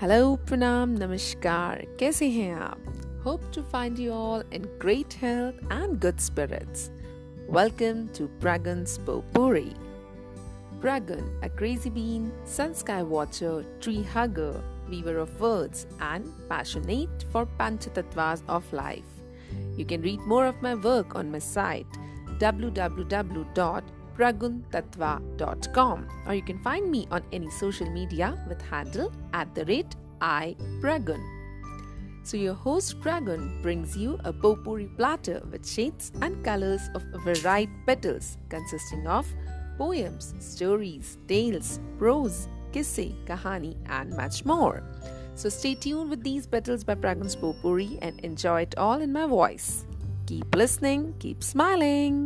Hello, प्रणाम, नमस्कार। कैसे हैं आप? Hope to find you all in great health and good spirits. Welcome to Pragun's Potpourri। Pragun, a crazy bean, sun sky watcher, tree hugger, weaver of words, and passionate for Panchatatvas of life. You can read more of my work on my site www.PRAGUNTATWA.com, or you can find me on any social media with handle @IPragun. So your host Pragun brings you a potpourri platter with shades and colors of varied petals consisting of poems, stories, tales, prose, kisse, kahani and much more. So stay tuned with these petals by Pragun's Potpourri and enjoy it all in my voice. Keep listening, keep smiling.